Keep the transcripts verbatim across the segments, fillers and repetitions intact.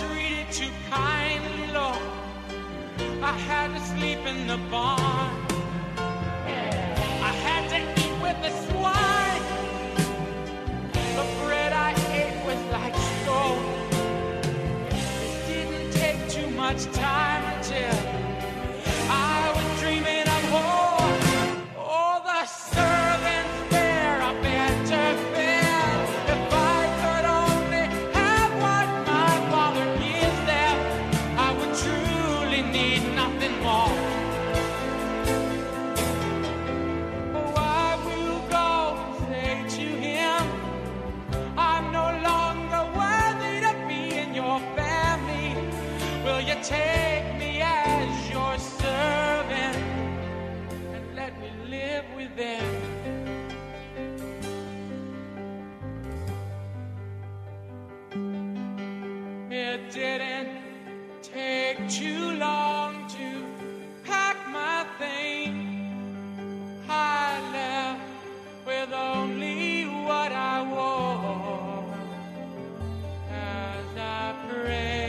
treated too kindly, Lord. I had to sleep in the barn. I had to eat with the swine. The bread I ate was like stone. It didn't take too much time until I was dreaming of home. All the servants there are better fed. If I could only have what my Father gives them, I would truly need nothing more. Take me as your servant and let me live with them. It didn't take too long to pack my things. I left with only what I wore as I prayed.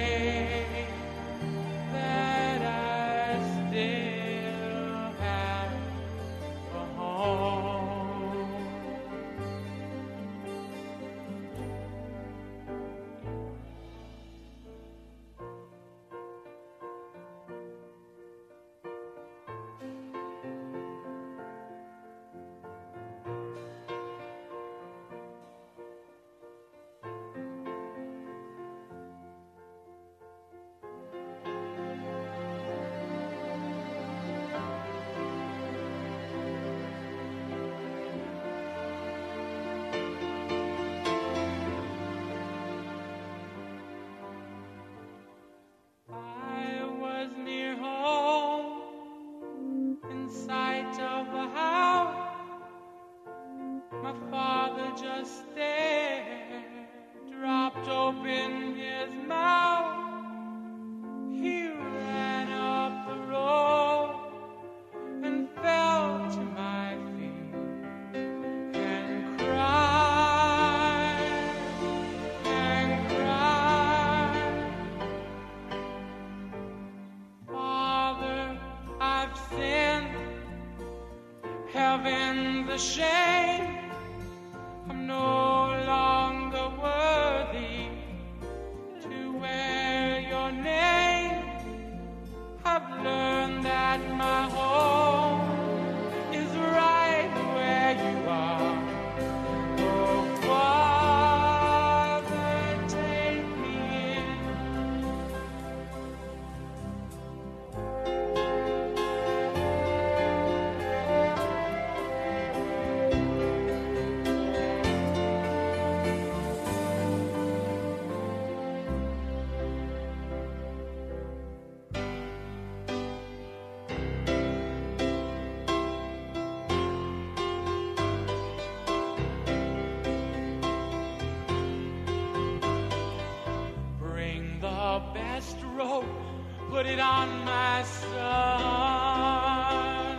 Put it on my son.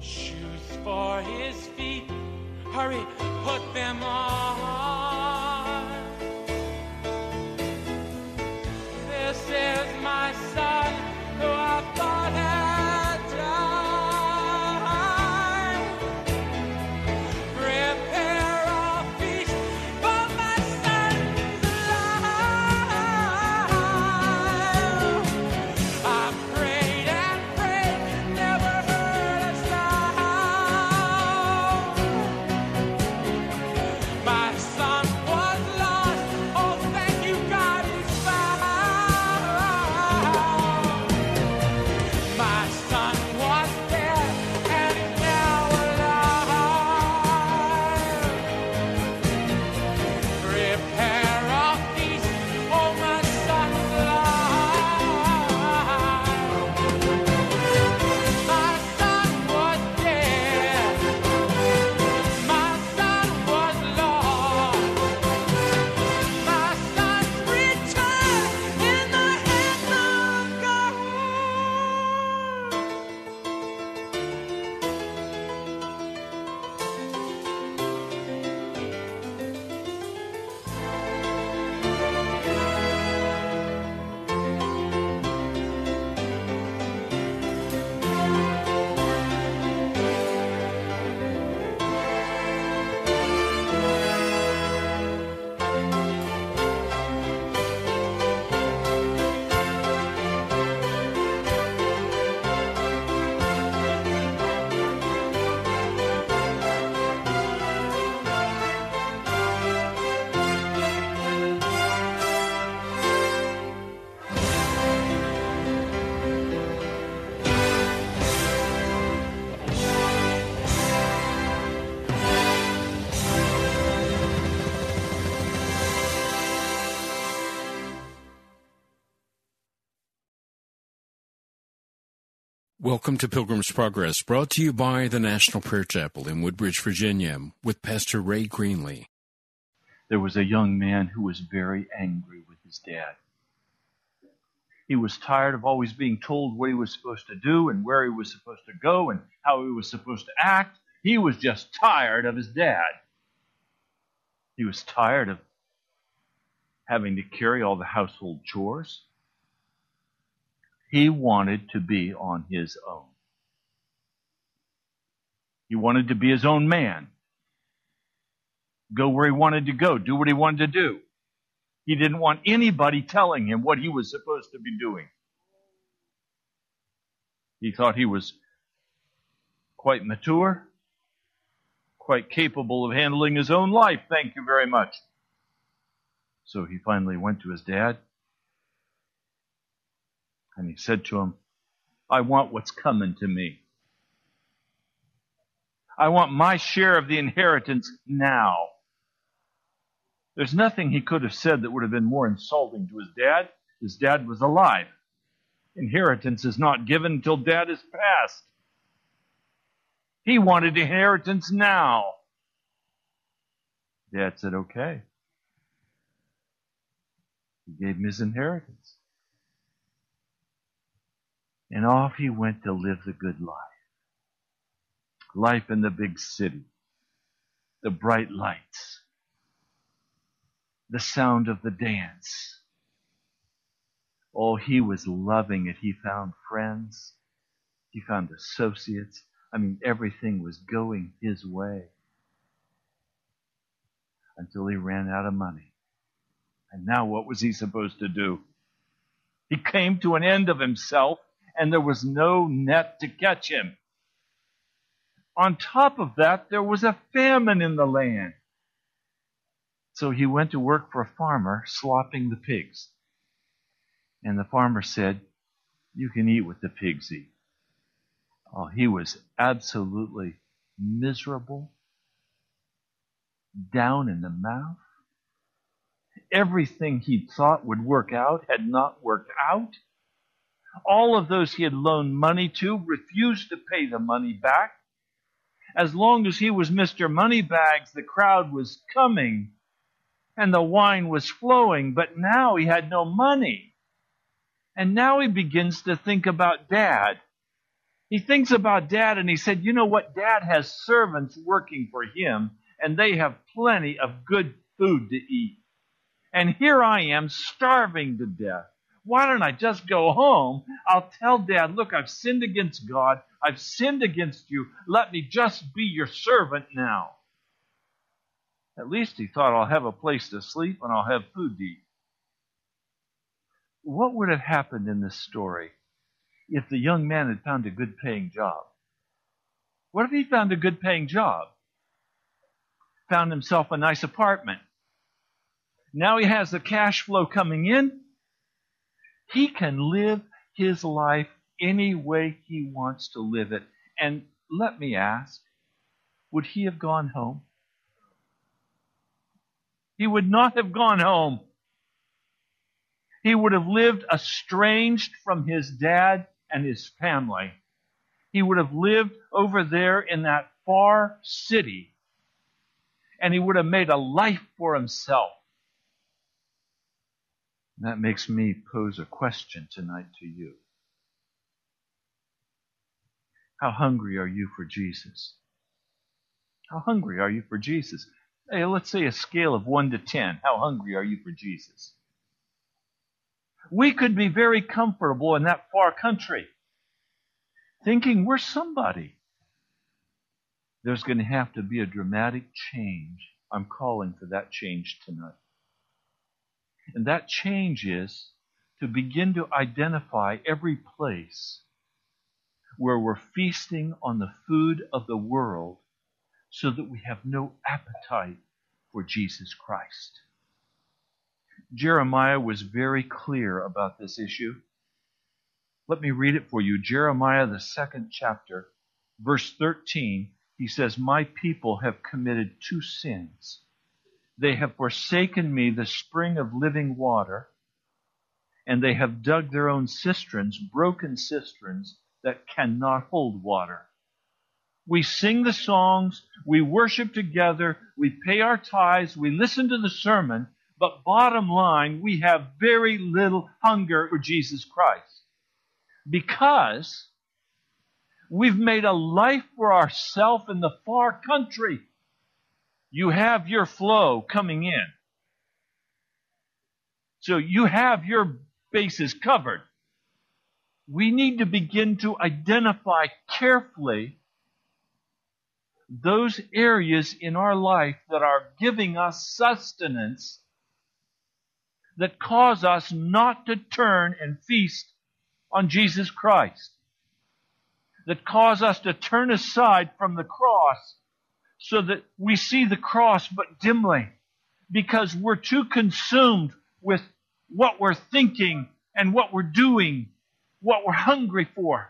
Shoes for his feet, hurry, put them on. This is my son, who I thought had died. Prepare a feast for my son's life. Bye. Welcome to Pilgrim's Progress, brought to you by the National Prayer Chapel in Woodbridge, Virginia, with Pastor Ray Greenlee. There was a young man who was very angry with his dad. He was tired of always being told what he was supposed to do and where he was supposed to go and how he was supposed to act. He was just tired of his dad. He was tired of having to carry all the household chores. He wanted to be on his own. He wanted to be his own man. Go where he wanted to go. Do what he wanted to do. He didn't want anybody telling him what he was supposed to be doing. He thought he was quite mature, quite capable of handling his own life. Thank you very much. So he finally went to his dad. And he said to him, I want what's coming to me. I want my share of the inheritance now. There's nothing he could have said that would have been more insulting to his dad. His dad was alive. Inheritance is not given until dad is passed. He wanted inheritance now. Dad said, okay. He gave him his inheritance. And off he went to live the good life. Life in the big city. The bright lights. The sound of the dance. Oh, he was loving it. He found friends. He found associates. I mean, everything was going his way. Until he ran out of money. And now what was he supposed to do? He came to an end of himself. And there was no net to catch him. On top of that, there was a famine in the land. So he went to work for a farmer, slopping the pigs. And the farmer said, you can eat what the pigs eat. Oh, he was absolutely miserable, down in the mouth. Everything he thought would work out had not worked out. All of those he had loaned money to refused to pay the money back. As long as he was Mister Moneybags, the crowd was coming and the wine was flowing, but now he had no money. And now he begins to think about Dad. He thinks about Dad and he said, you know what? Dad has servants working for him and they have plenty of good food to eat. And here I am starving to death. Why don't I just go home? I'll tell Dad, look, I've sinned against God. I've sinned against you. Let me just be your servant now. At least he thought, I'll have a place to sleep and I'll have food to eat. What would have happened in this story if the young man had found a good-paying job? What if he found a good-paying job? Found himself a nice apartment. Now he has the cash flow coming in. He can live his life any way he wants to live it. And let me ask, would he have gone home? He would not have gone home. He would have lived estranged from his dad and his family. He would have lived over there in that far city. And he would have made a life for himself. That makes me pose a question tonight to you. How hungry are you for Jesus? How hungry are you for Jesus? Hey, let's say a scale of one to ten. How hungry are you for Jesus? We could be very comfortable in that far country, thinking we're somebody. There's going to have to be a dramatic change. I'm calling for that change tonight. And that change is to begin to identify every place where we're feasting on the food of the world so that we have no appetite for Jesus Christ. Jeremiah was very clear about this issue. Let me read it for you. Jeremiah, the second chapter, verse thirteen, he says, my people have committed two sins. They have forsaken me, the spring of living water, and they have dug their own cisterns, broken cisterns that cannot hold water. We sing the songs, we worship together, we pay our tithes, we listen to the sermon, but bottom line, we have very little hunger for Jesus Christ because we've made a life for ourselves in the far country. You have your flow coming in. So you have your bases covered. We need to begin to identify carefully those areas in our life that are giving us sustenance that cause us not to turn and feast on Jesus Christ, that cause us to turn aside from the cross so that we see the cross but dimly because we're too consumed with what we're thinking and what we're doing, what we're hungry for.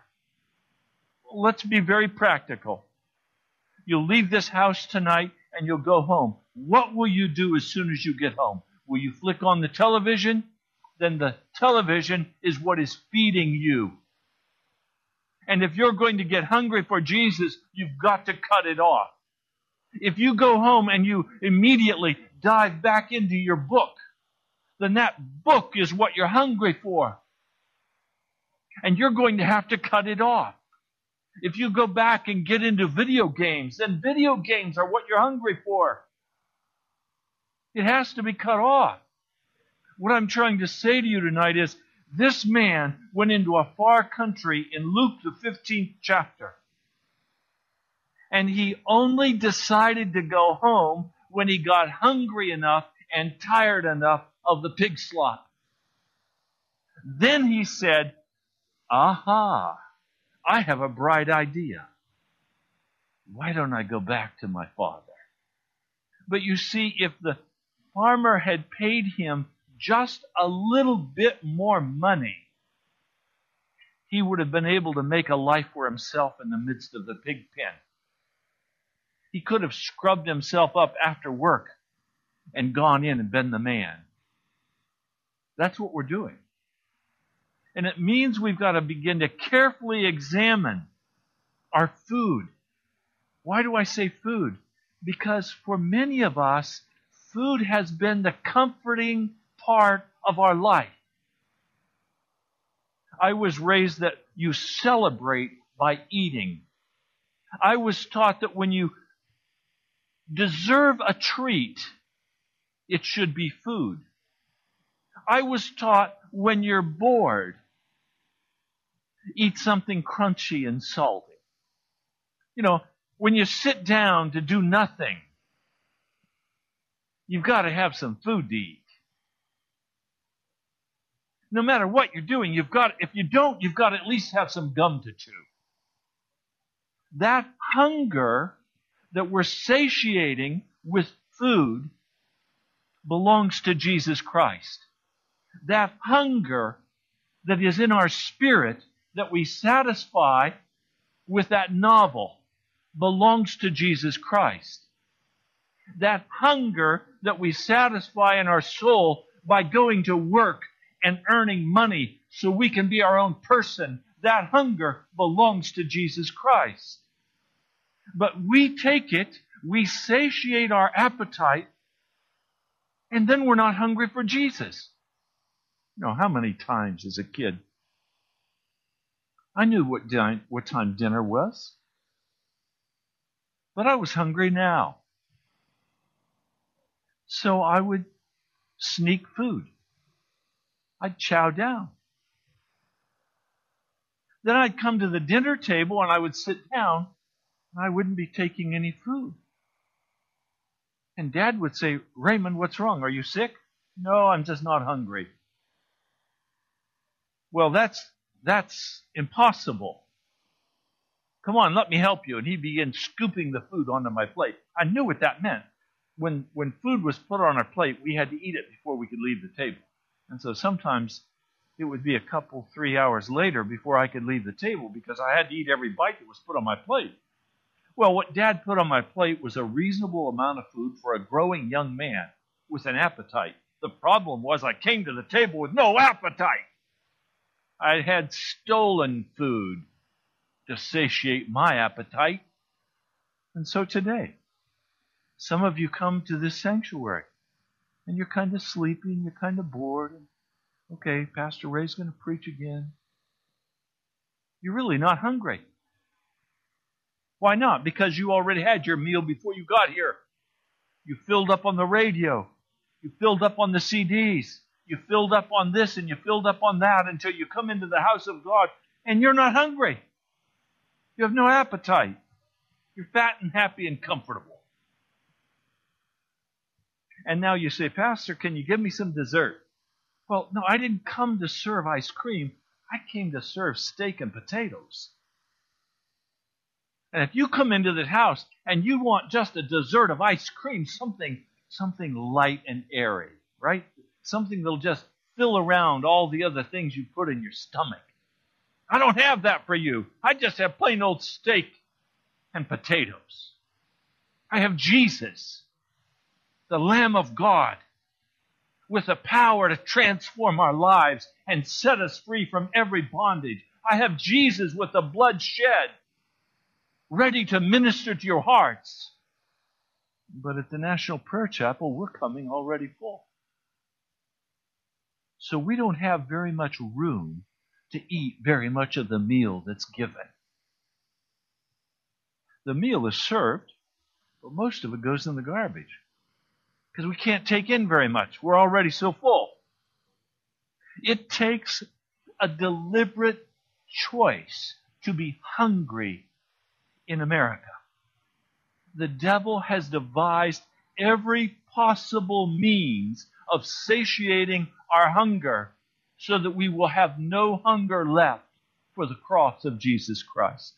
Let's be very practical. You'll leave this house tonight and you'll go home. What will you do as soon as you get home? Will you flick on the television? Then the television is what is feeding you. And if you're going to get hungry for Jesus, you've got to cut it off. If you go home and you immediately dive back into your book, then that book is what you're hungry for. And you're going to have to cut it off. If you go back and get into video games, then video games are what you're hungry for. It has to be cut off. What I'm trying to say to you tonight is, this man went into a far country in Luke, the fifteenth chapter. And he only decided to go home when he got hungry enough and tired enough of the pig slop. Then he said, aha, I have a bright idea. Why don't I go back to my father? But you see, if the farmer had paid him just a little bit more money, he would have been able to make a life for himself in the midst of the pig pen. He could have scrubbed himself up after work and gone in and been the man. That's what we're doing. And it means we've got to begin to carefully examine our food. Why do I say food? Because for many of us, food has been the comforting part of our life. I was raised that you celebrate by eating. I was taught that when you deserve a treat, it should be food. I was taught when you're bored, eat something crunchy and salty. You know, when you sit down to do nothing, you've got to have some food to eat. No matter what you're doing, you've got, if you don't, you've got to at least have some gum to chew. That hunger that we're satiating with food belongs to Jesus Christ. That hunger that is in our spirit that we satisfy with that novel belongs to Jesus Christ. That hunger that we satisfy in our soul by going to work and earning money so we can be our own person, that hunger belongs to Jesus Christ. But we take it, we satiate our appetite, and then we're not hungry for Jesus. You know, how many times as a kid, I knew what, din- what time dinner was, but I was hungry now. So I would sneak food. I'd chow down. Then I'd come to the dinner table and I would sit down and I wouldn't be taking any food. And Dad would say, Raymond, what's wrong? Are you sick? No, I'm just not hungry. Well, that's that's impossible. Come on, let me help you. And he'd begin scooping the food onto my plate. I knew what that meant. When when food was put on our plate, we had to eat it before we could leave the table. And so sometimes it would be a couple, three hours later before I could leave the table because I had to eat every bite that was put on my plate. Well, what Dad put on my plate was a reasonable amount of food for a growing young man with an appetite. The problem was I came to the table with no appetite. I had stolen food to satiate my appetite. And so today, some of you come to this sanctuary, and you're kind of sleepy, and you're kind of bored. And, okay, Pastor Ray's going to preach again. You're really not hungry. Why not? Because you already had your meal before you got here. You filled up on the radio. You filled up on the C Ds. You filled up on this and you filled up on that until you come into the house of God and you're not hungry. You have no appetite. You're fat and happy and comfortable. And now you say, Pastor, can you give me some dessert? Well, no, I didn't come to serve ice cream. I came to serve steak and potatoes. And if you come into this house and you want just a dessert of ice cream, something something light and airy, right? Something that'll just fill around all the other things you put in your stomach. I don't have that for you. I just have plain old steak and potatoes. I have Jesus, the Lamb of God, with the power to transform our lives and set us free from every bondage. I have Jesus with the blood shed, ready to minister to your hearts. But at the National Prayer Chapel, we're coming already full. So we don't have very much room to eat very much of the meal that's given. The meal is served, but most of it goes in the garbage because we can't take in very much. We're already so full. It takes a deliberate choice to be hungry in America. The devil has devised every possible means of satiating our hunger so that we will have no hunger left for the cross of Jesus Christ.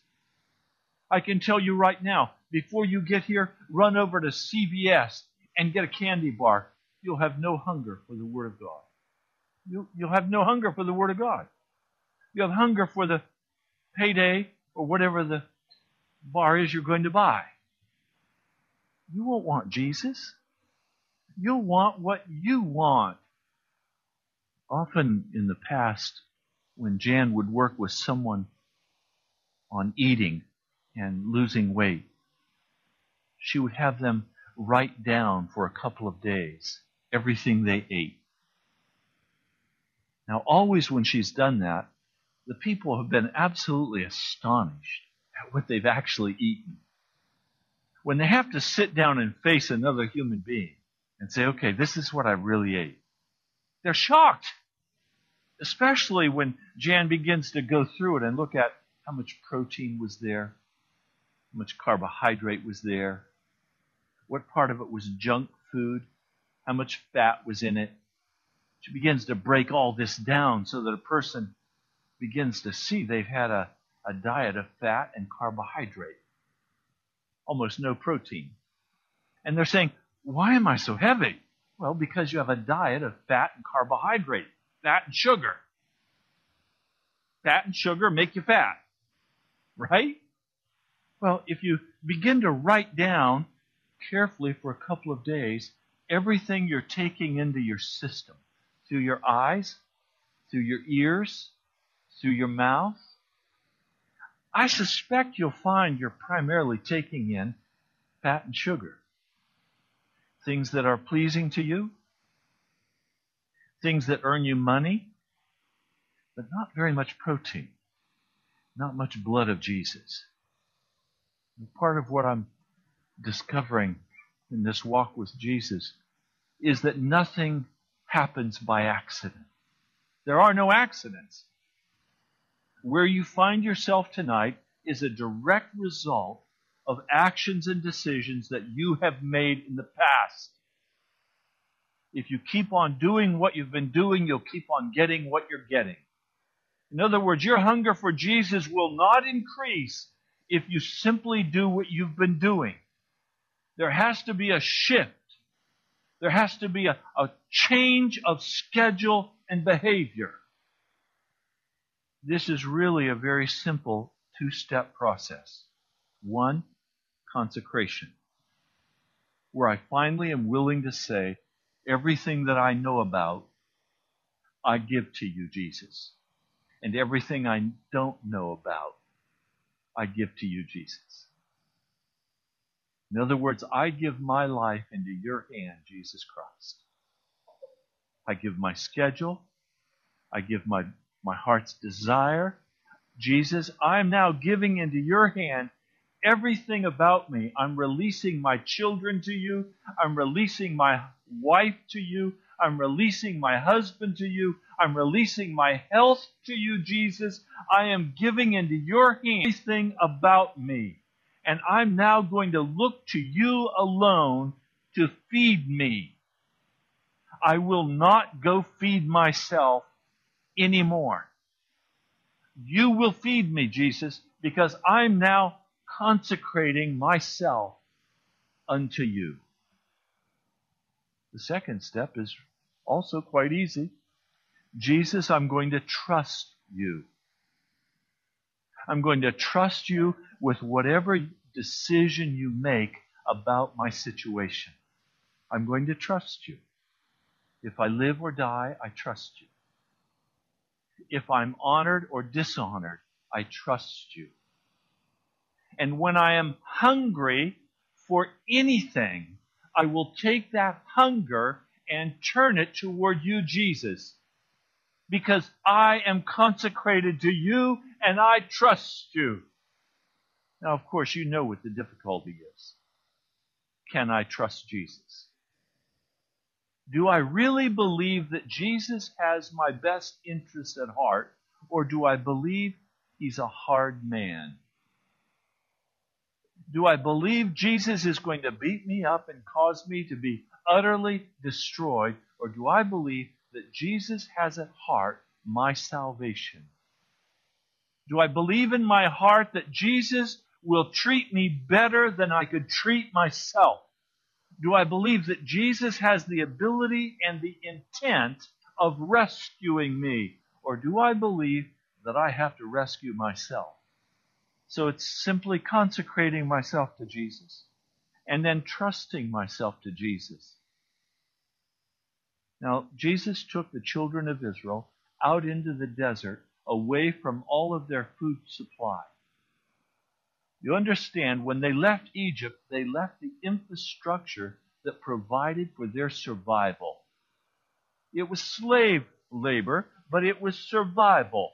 I can tell you right now, before you get here, run over to C V S and get a candy bar. You'll have no hunger for the Word of God. You, you'll have no hunger for the Word of God. You'll have hunger for the payday or whatever the bar is you're going to buy. You won't want Jesus. You'll want what you want. Often in the past, when Jan would work with someone on eating and losing weight, she would have them write down for a couple of days everything they ate. Now, always when she's done that, the people have been absolutely astonished at what they've actually eaten. When they have to sit down and face another human being and say, okay, this is what I really ate, they're shocked, especially when Jan begins to go through it and look at how much protein was there, how much carbohydrate was there, what part of it was junk food, how much fat was in it. She begins to break all this down so that a person begins to see they've had a a diet of fat and carbohydrate, almost no protein. And they're saying, why am I so heavy? Well, because you have a diet of fat and carbohydrate, fat and sugar. Fat and sugar make you fat, right? Well, if you begin to write down carefully for a couple of days everything you're taking into your system, through your eyes, through your ears, through your mouth, I suspect you'll find you're primarily taking in fat and sugar. Things that are pleasing to you, things that earn you money, but not very much protein, not much blood of Jesus. And part of what I'm discovering in this walk with Jesus is that nothing happens by accident. There are no accidents. Where you find yourself tonight is a direct result of actions and decisions that you have made in the past. If you keep on doing what you've been doing, you'll keep on getting what you're getting. In other words, your hunger for Jesus will not increase if you simply do what you've been doing. There has to be a shift. There has to be a, a change of schedule and behavior. This is really a very simple two-step process. One, consecration, where I finally am willing to say, everything that I know about, I give to you, Jesus. And everything I don't know about, I give to you, Jesus. In other words, I give my life into your hand, Jesus Christ. I give my schedule. I give my, my heart's desire. Jesus, I'm now giving into your hand everything about me. I'm releasing my children to you. I'm releasing my wife to you. I'm releasing my husband to you. I'm releasing my health to you, Jesus. I am giving into your hand everything about me. And I'm now going to look to you alone to feed me. I will not go feed myself anymore. You will feed me, Jesus, because I'm now consecrating myself unto you. The second step is also quite easy. Jesus, I'm going to trust you. I'm going to trust you with whatever decision you make about my situation. I'm going to trust you. If I live or die, I trust you. If I'm honored or dishonored, I trust you. And when I am hungry for anything, I will take that hunger and turn it toward you, Jesus, because I am consecrated to you and I trust you. Now, of course, you know what the difficulty is. Can I trust Jesus? Do I really believe that Jesus has my best interests at heart, or do I believe he's a hard man? Do I believe Jesus is going to beat me up and cause me to be utterly destroyed, or do I believe that Jesus has at heart my salvation? Do I believe in my heart that Jesus will treat me better than I could treat myself? Do I believe that Jesus has the ability and the intent of rescuing me? Or do I believe that I have to rescue myself? So it's simply consecrating myself to Jesus and then trusting myself to Jesus. Now, Jesus took the children of Israel out into the desert, away from all of their food supply. You understand, when they left Egypt, they left the infrastructure that provided for their survival. It was slave labor, but it was survival.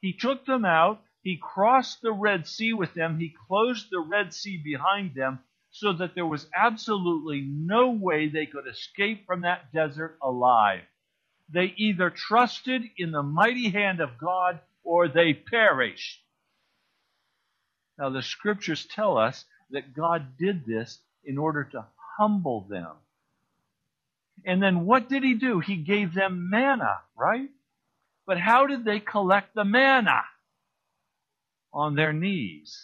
He took them out. He crossed the Red Sea with them. He closed the Red Sea behind them so that there was absolutely no way they could escape from that desert alive. They either trusted in the mighty hand of God or they perished. Now, the scriptures tell us that God did this in order to humble them. And then what did he do? He gave them manna, right? But how did they collect the manna? On their knees.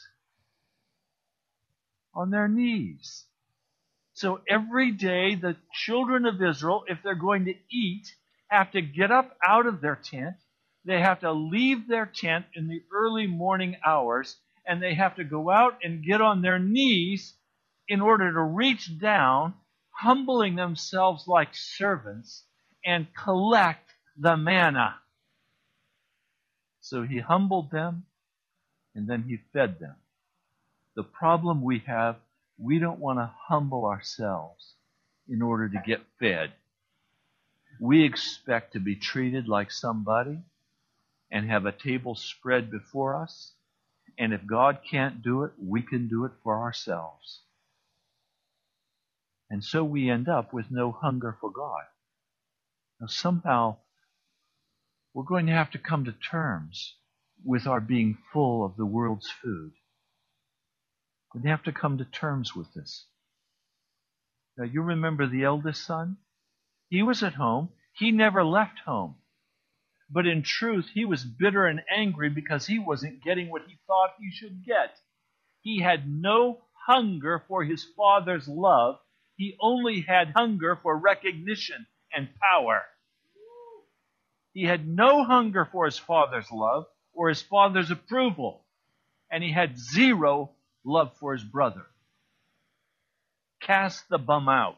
On their knees. So every day the children of Israel, if they're going to eat, have to get up out of their tent. They have to leave their tent in the early morning hours, and they have to go out and get on their knees in order to reach down, humbling themselves like servants, and collect the manna. So he humbled them, and then he fed them. The problem we have, we don't want to humble ourselves in order to get fed. We expect to be treated like somebody and have a table spread before us. And if God can't do it, we can do it for ourselves. And so we end up with no hunger for God. Now somehow, we're going to have to come to terms with our being full of the world's food. We're going to have to come to terms with this. Now you remember the eldest son? He was at home. He never left home. But in truth, he was bitter and angry because he wasn't getting what he thought he should get. He had no hunger for his father's love. He only had hunger for recognition and power. He had no hunger for his father's love or his father's approval. And he had zero love for his brother. Cast the bum out.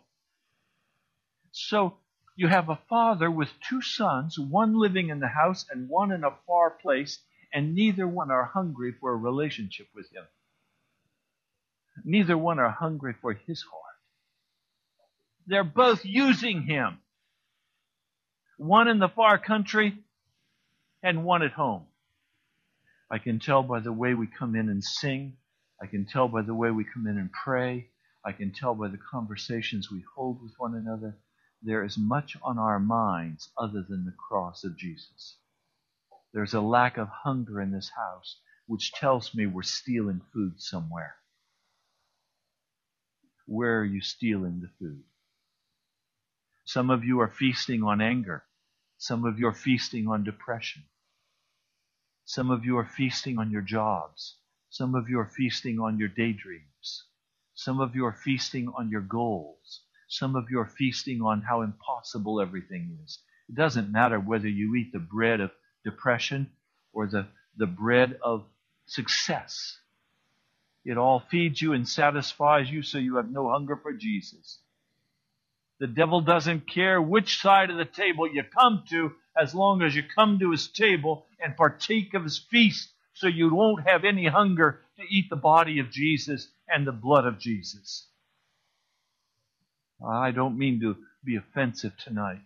So you have a father with two sons, one living in the house and one in a far place, and neither one are hungry for a relationship with him. Neither one are hungry for his heart. They're both using him. One in the far country and one at home. I can tell by the way we come in and sing. I can tell by the way we come in and pray. I can tell by the conversations we hold with one another. There is much on our minds other than the cross of Jesus. There's a lack of hunger in this house, which tells me we're stealing food somewhere. Where are you stealing the food? Some of you are feasting on anger. Some of you are feasting on depression. Some of you are feasting on your jobs. Some of you are feasting on your daydreams. Some of you are feasting on your goals. Some of you are feasting on how impossible everything is. It doesn't matter whether you eat the bread of depression or the, the bread of success. It all feeds you and satisfies you so you have no hunger for Jesus. The devil doesn't care which side of the table you come to as long as you come to his table and partake of his feast so you won't have any hunger to eat the body of Jesus and the blood of Jesus. I don't mean to be offensive tonight,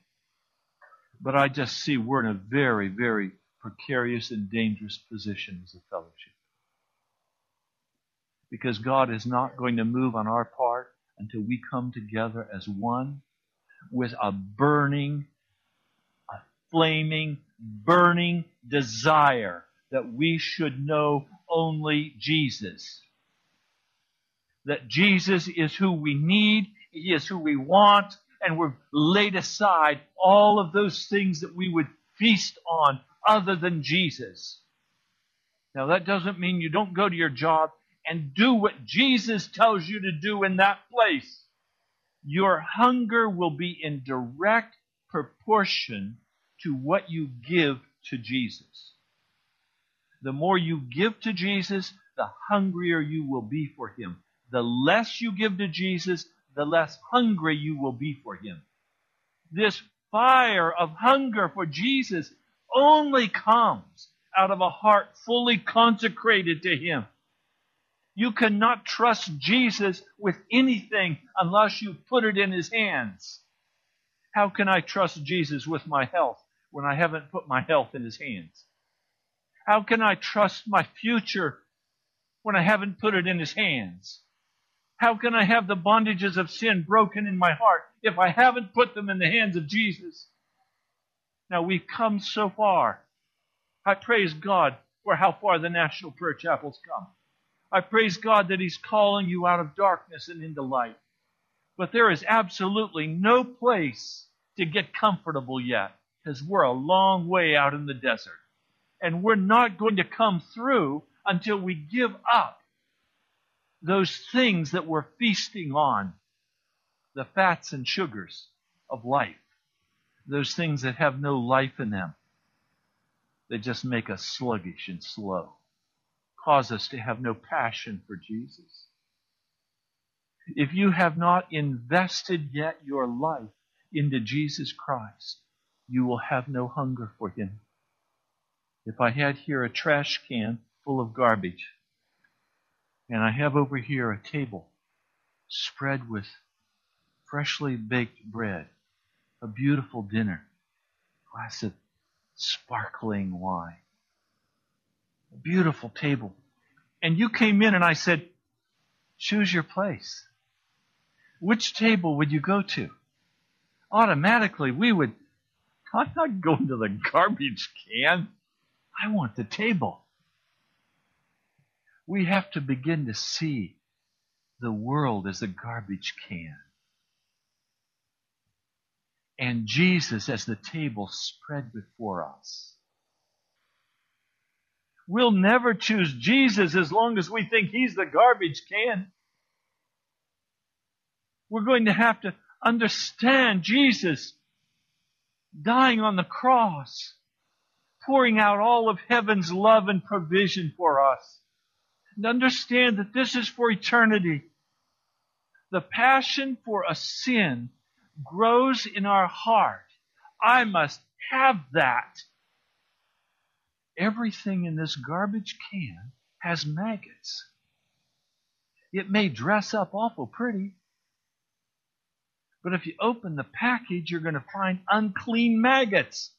but I just see we're in a very, very precarious and dangerous position as a fellowship. Because God is not going to move on our part until we come together as one with a burning, a flaming, burning desire that we should know only Jesus. That Jesus is who we need, he is who we want, and we've laid aside all of those things that we would feast on other than Jesus. Now that doesn't mean you don't go to your job and do what Jesus tells you to do in that place. Your hunger will be in direct proportion to what you give to Jesus. The more you give to Jesus, the hungrier you will be for him. The less you give to Jesus, the less hungry you will be for him. This fire of hunger for Jesus only comes out of a heart fully consecrated to him. You cannot trust Jesus with anything unless you put it in his hands. How can I trust Jesus with my health when I haven't put my health in his hands? How can I trust my future when I haven't put it in his hands? How can I have the bondages of sin broken in my heart if I haven't put them in the hands of Jesus? Now, we've come so far. I praise God for how far the National Prayer Chapel's come. I praise God that he's calling you out of darkness and into light. But there is absolutely no place to get comfortable yet, because we're a long way out in the desert. And we're not going to come through until we give up those things that we're feasting on, the fats and sugars of life, those things that have no life in them. They just make us sluggish and slow, cause us to have no passion for Jesus. If you have not invested yet your life into Jesus Christ, you will have no hunger for him. If I had here a trash can full of garbage, and I have over here a table spread with freshly baked bread, a beautiful dinner, a glass of sparkling wine, a beautiful table. And you came in and I said, choose your place. Which table would you go to? Automatically we would, I'm not going to the garbage can. I want the table. We have to begin to see the world as a garbage can and Jesus as the table spread before us. We'll never choose Jesus as long as we think he's the garbage can. We're going to have to understand Jesus dying on the cross, pouring out all of heaven's love and provision for us, and understand that this is for eternity. The passion for a sin grows in our heart. I must have that. everything in this garbage can has maggots. It may dress up awful pretty, but if you open the package, you're going to find unclean maggots.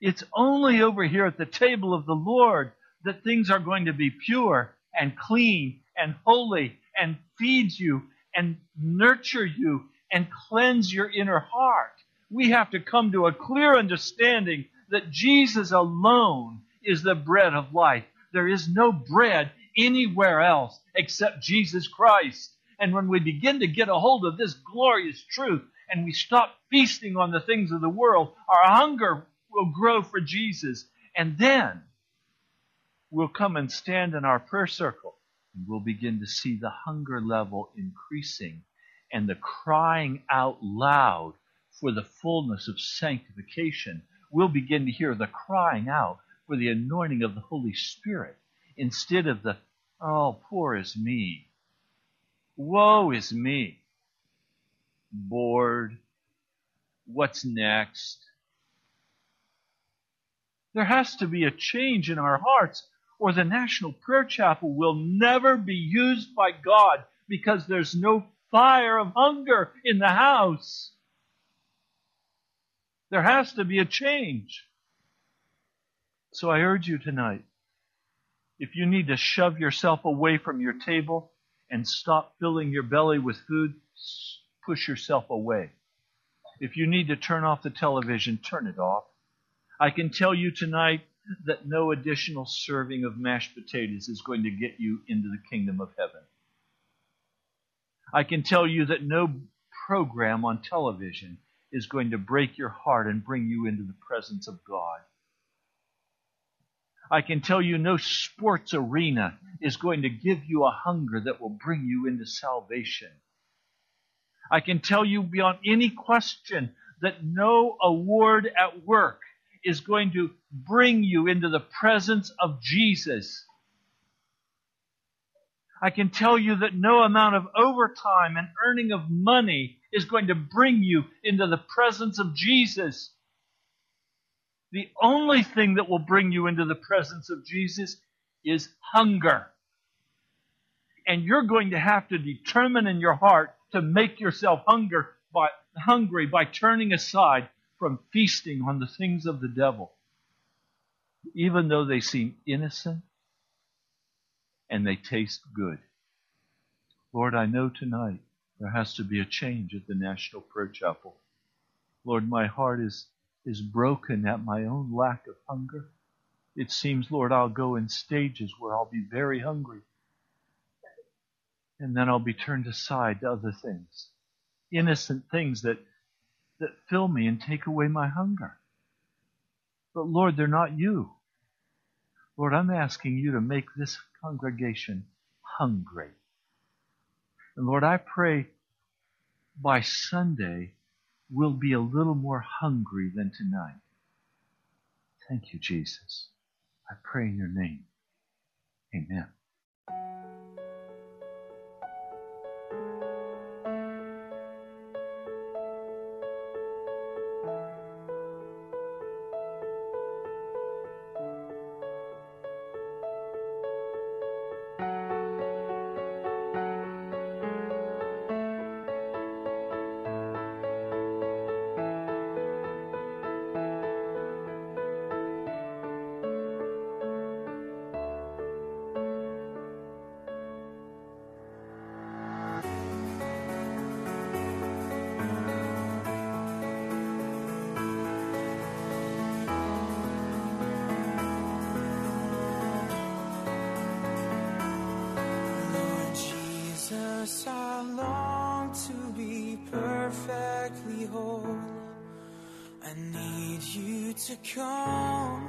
It's only over here at the table of the Lord that things are going to be pure and clean and holy and feed you and nurture you and cleanse your inner heart. We have to come to a clear understanding that Jesus alone is the bread of life. There is no bread anywhere else except Jesus Christ. And when we begin to get a hold of this glorious truth and we stop feasting on the things of the world, our hunger will grow for Jesus. And then we'll come and stand in our prayer circle and we'll begin to see the hunger level increasing and the crying out loud for the fullness of sanctification. We'll begin to hear the crying out for the anointing of the Holy Spirit instead of the, oh, poor is me, woe is me, bored, what's next? There has to be a change in our hearts, or the National Prayer Chapel will never be used by God because there's no fire of hunger in the house. There has to be a change. So I urge you tonight, if you need to shove yourself away from your table and stop filling your belly with food, push yourself away. If you need to turn off the television, turn it off. I can tell you tonight that no additional serving of mashed potatoes is going to get you into the kingdom of heaven. I can tell you that no program on television is going to break your heart and bring you into the presence of God. I can tell you no sports arena is going to give you a hunger that will bring you into salvation. I can tell you beyond any question that no award at work is going to bring you into the presence of Jesus. I can tell you that no amount of overtime and earning of money is going to bring you into the presence of Jesus. The only thing that will bring you into the presence of Jesus is hunger. And you're going to have to determine in your heart to make yourself hunger by, hungry by turning aside from feasting on the things of the devil, even though they seem innocent and they taste good. Lord, I know tonight there has to be a change at the National Prayer Chapel. Lord, my heart is, is broken at my own lack of hunger. It seems, Lord, I'll go in stages where I'll be very hungry, and then I'll be turned aside to other things, innocent things that that fill me and take away my hunger. But Lord, they're not you. Lord, I'm asking you to make this congregation hungry. And Lord, I pray by Sunday we'll be a little more hungry than tonight. Thank you, Jesus. I pray in your name. Amen. I long to be perfectly whole. I need you to come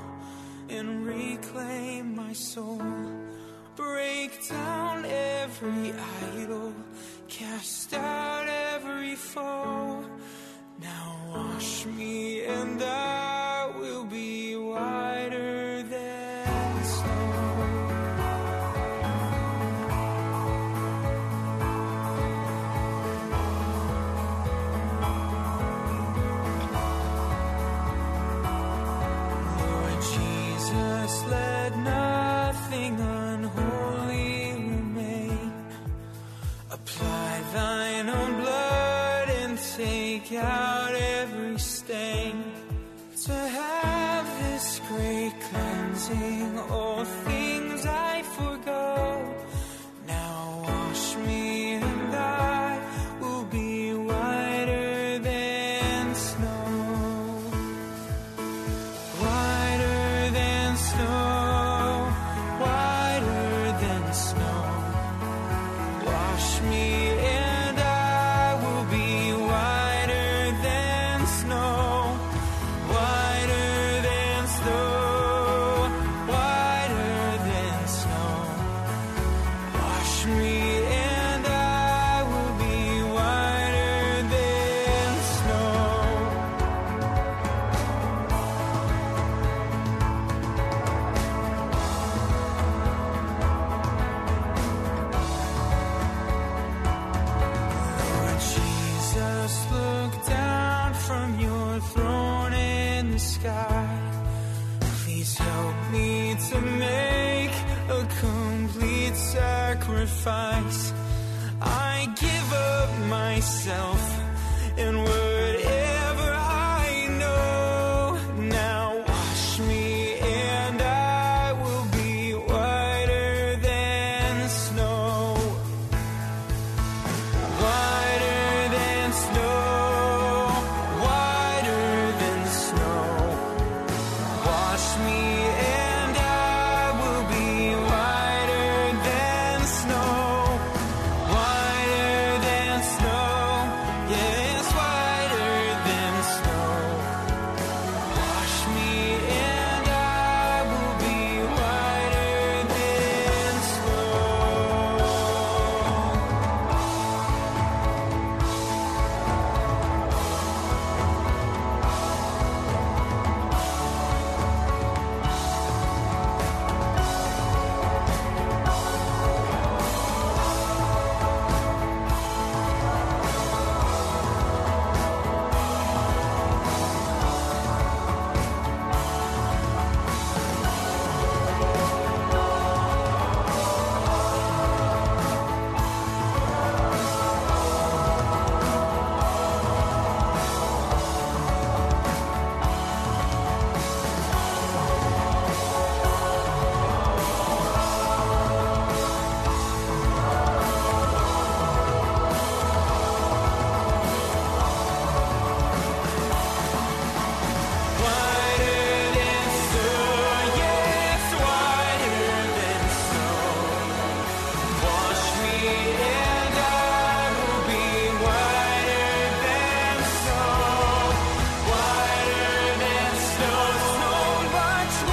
and reclaim my soul. Break down every idol, cast out every foe. Now wash me and I will be whiter than snow. Apply thine own blood and take out every stain. To have this great cleansing, all things I forgo. Now wash me and thy will be whiter than snow. Whiter than snow, whiter than snow. Wash me and I will be whiter than snow. Whiter than snow, whiter than snow. Wash me and I will be whiter than snow. Lord Jesus, look down from your throne in the sky. Please help me to make a complete sacrifice. I give up myself and whatever I know. Now wash me and I will be whiter than snow. Whiter than snow, whiter than snow. Wash me and I will be whiter than snow. Whiter than snow, yes, whiter than snow. Wash me and I will be whiter than snow. Whiter than snow, yes, whiter than snow. Wash me and I will be whiter than snow. Whiter than snow, so much whiter. Yeah, wash me and I will be whiter than snow. The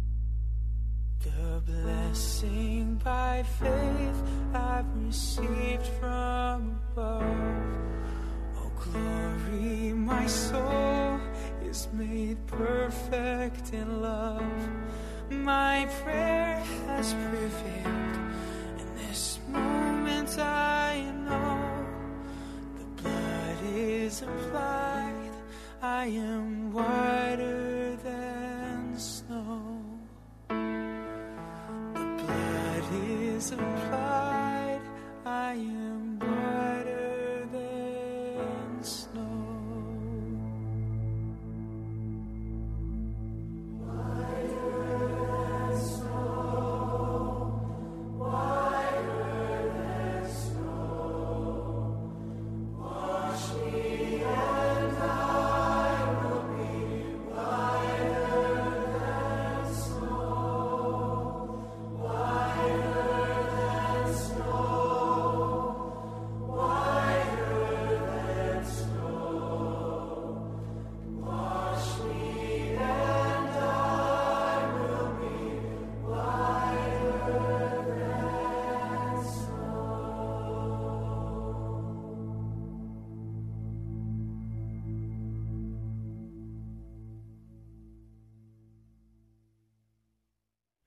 blessing by faith I've received from above. Oh, glory, my soul is made perfect in love. My prayer has prevailed. In this moment I know the blood is applied. I am whiter than snow. Blood is applied, I am whiter than snow.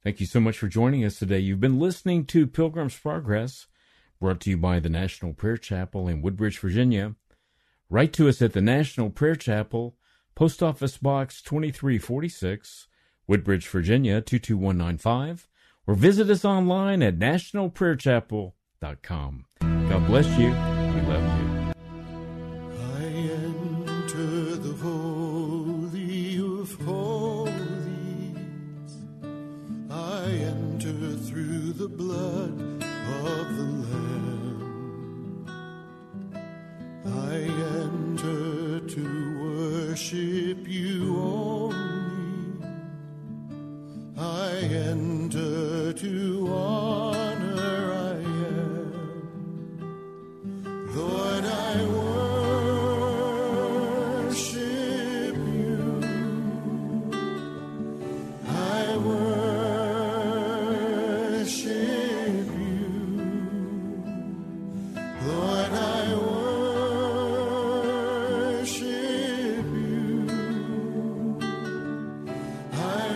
Thank you so much for joining us today. You've been listening to Pilgrim's Progress. brought to you by the National Prayer Chapel in Woodbridge, Virginia. Write to us at the National Prayer Chapel, Post Office Box twenty-three forty-six, Woodbridge, Virginia two two one nine five, or visit us online at national prayer chapel dot com. God bless you. We love you. The blood of the Lamb, I enter to worship you only. I enter to honor I am. Lord, I worship you. I worship I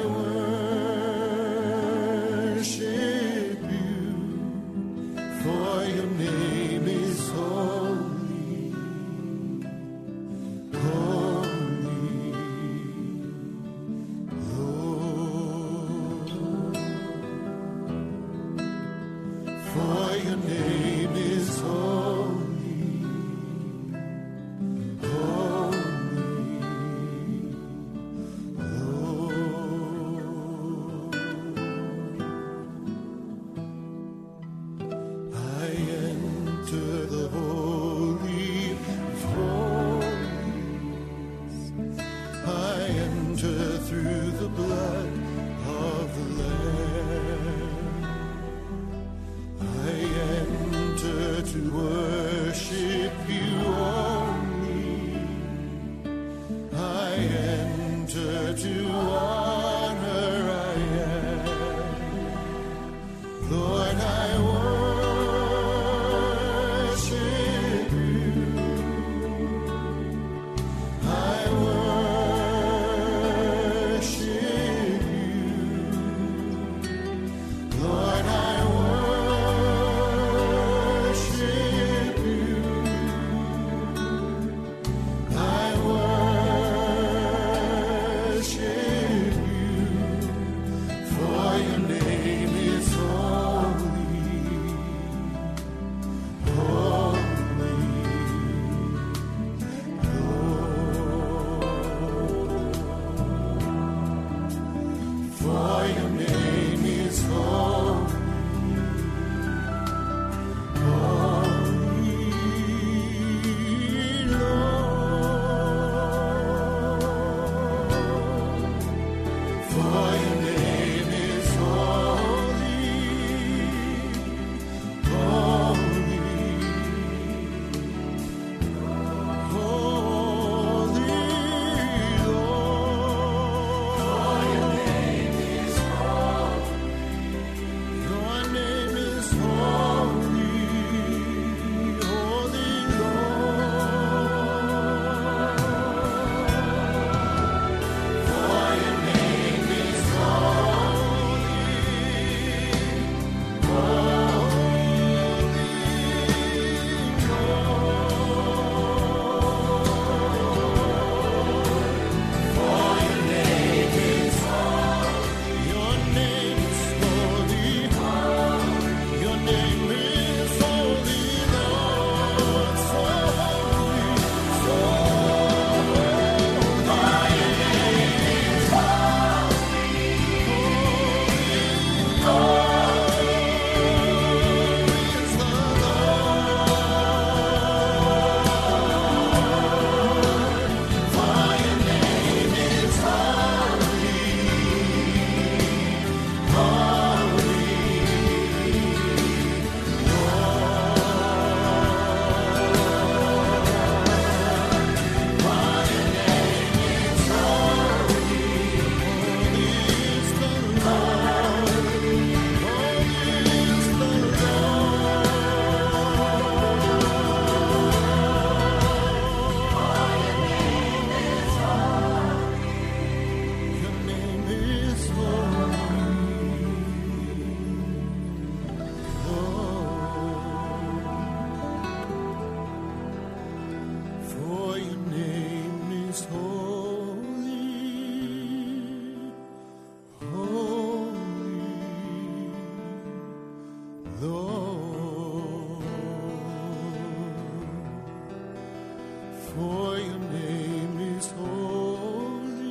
for your name is holy,